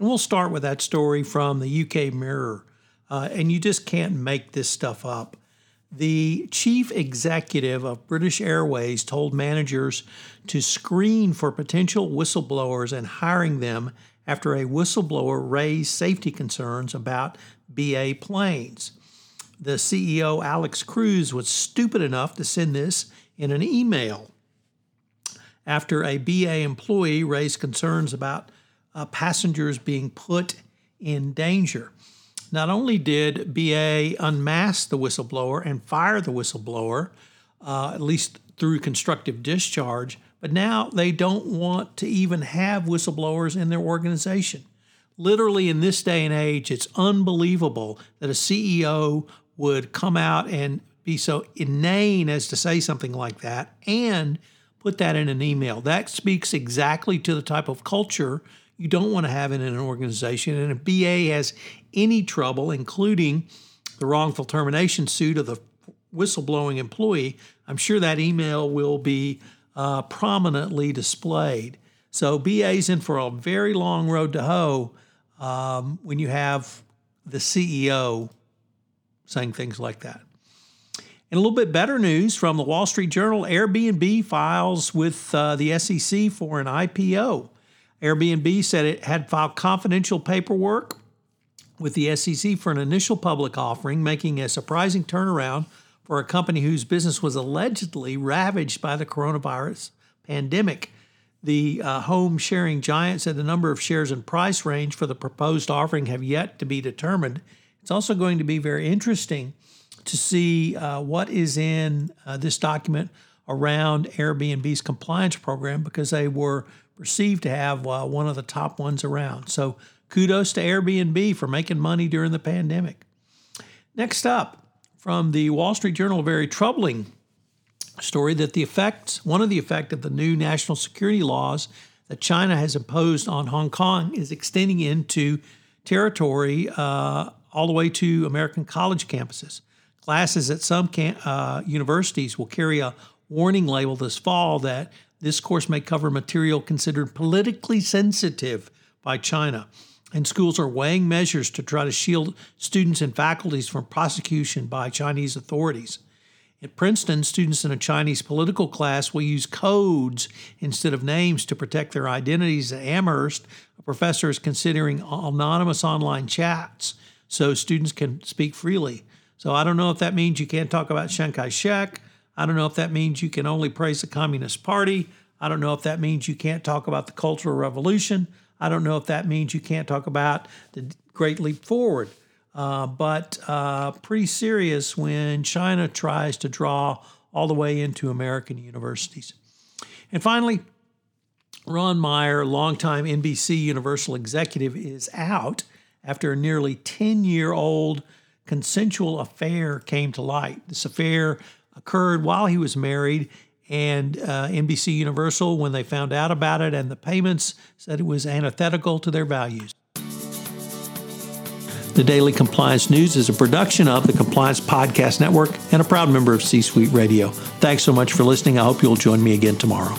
And we'll start with that story from the UK Mirror. And you just can't make this stuff up. The chief executive of British Airways told managers to screen for potential whistleblowers and hiring them after a whistleblower raised safety concerns about BA planes. The CEO, Alex Cruz, was stupid enough to send this in an email after a BA employee raised concerns about passengers being put in danger. Not only did BA unmask the whistleblower and fire the whistleblower, at least through constructive discharge, but now they don't want to even have whistleblowers in their organization. Literally in this day and age, it's unbelievable that a CEO would come out and be so inane as to say something like that and put that in an email. That speaks exactly to the type of culture you don't want to have it in an organization. And if BA has any trouble, including the wrongful termination suit of the whistleblowing employee, I'm sure that email will be prominently displayed. So BA's in for a very long road to hoe when you have the CEO saying things like that. And a little bit better news from the Wall Street Journal, Airbnb files with the SEC for an IPO. Airbnb said it had filed confidential paperwork with the SEC for an initial public offering, making a surprising turnaround for a company whose business was allegedly ravaged by the coronavirus pandemic. The home sharing giant said the number of shares and price range for the proposed offering have yet to be determined. It's also going to be very interesting to see what is in this document around Airbnb's compliance program, because they were perceived to have one of the top ones around. So kudos to Airbnb for making money during the pandemic. Next up, from the Wall Street Journal, a very troubling story that one of the effects of the new national security laws that China has imposed on Hong Kong is extending into territory all the way to American college campuses. Classes at some universities will carry a warning label this fall that this course may cover material considered politically sensitive by China, and schools are weighing measures to try to shield students and faculties from prosecution by Chinese authorities. At Princeton, students in a Chinese political class will use codes instead of names to protect their identities. At Amherst, a professor is considering anonymous online chats so students can speak freely. So I don't know if that means you can't talk about Chiang Kai-shek. I don't know if that means you can only praise the Communist Party. I don't know if that means you can't talk about the Cultural Revolution. I don't know if that means you can't talk about the Great Leap Forward. But pretty serious when China tries to draw all the way into American universities. And finally, Ron Meyer, longtime NBC Universal executive, is out after a nearly 10-year-old consensual affair came to light. This affair occurred while he was married, and NBC Universal, when they found out about it and the payments, said it was antithetical to their values. The Daily Compliance News is a production of the Compliance Podcast Network and a proud member of C-Suite Radio. Thanks so much for listening. I hope you'll join me again tomorrow.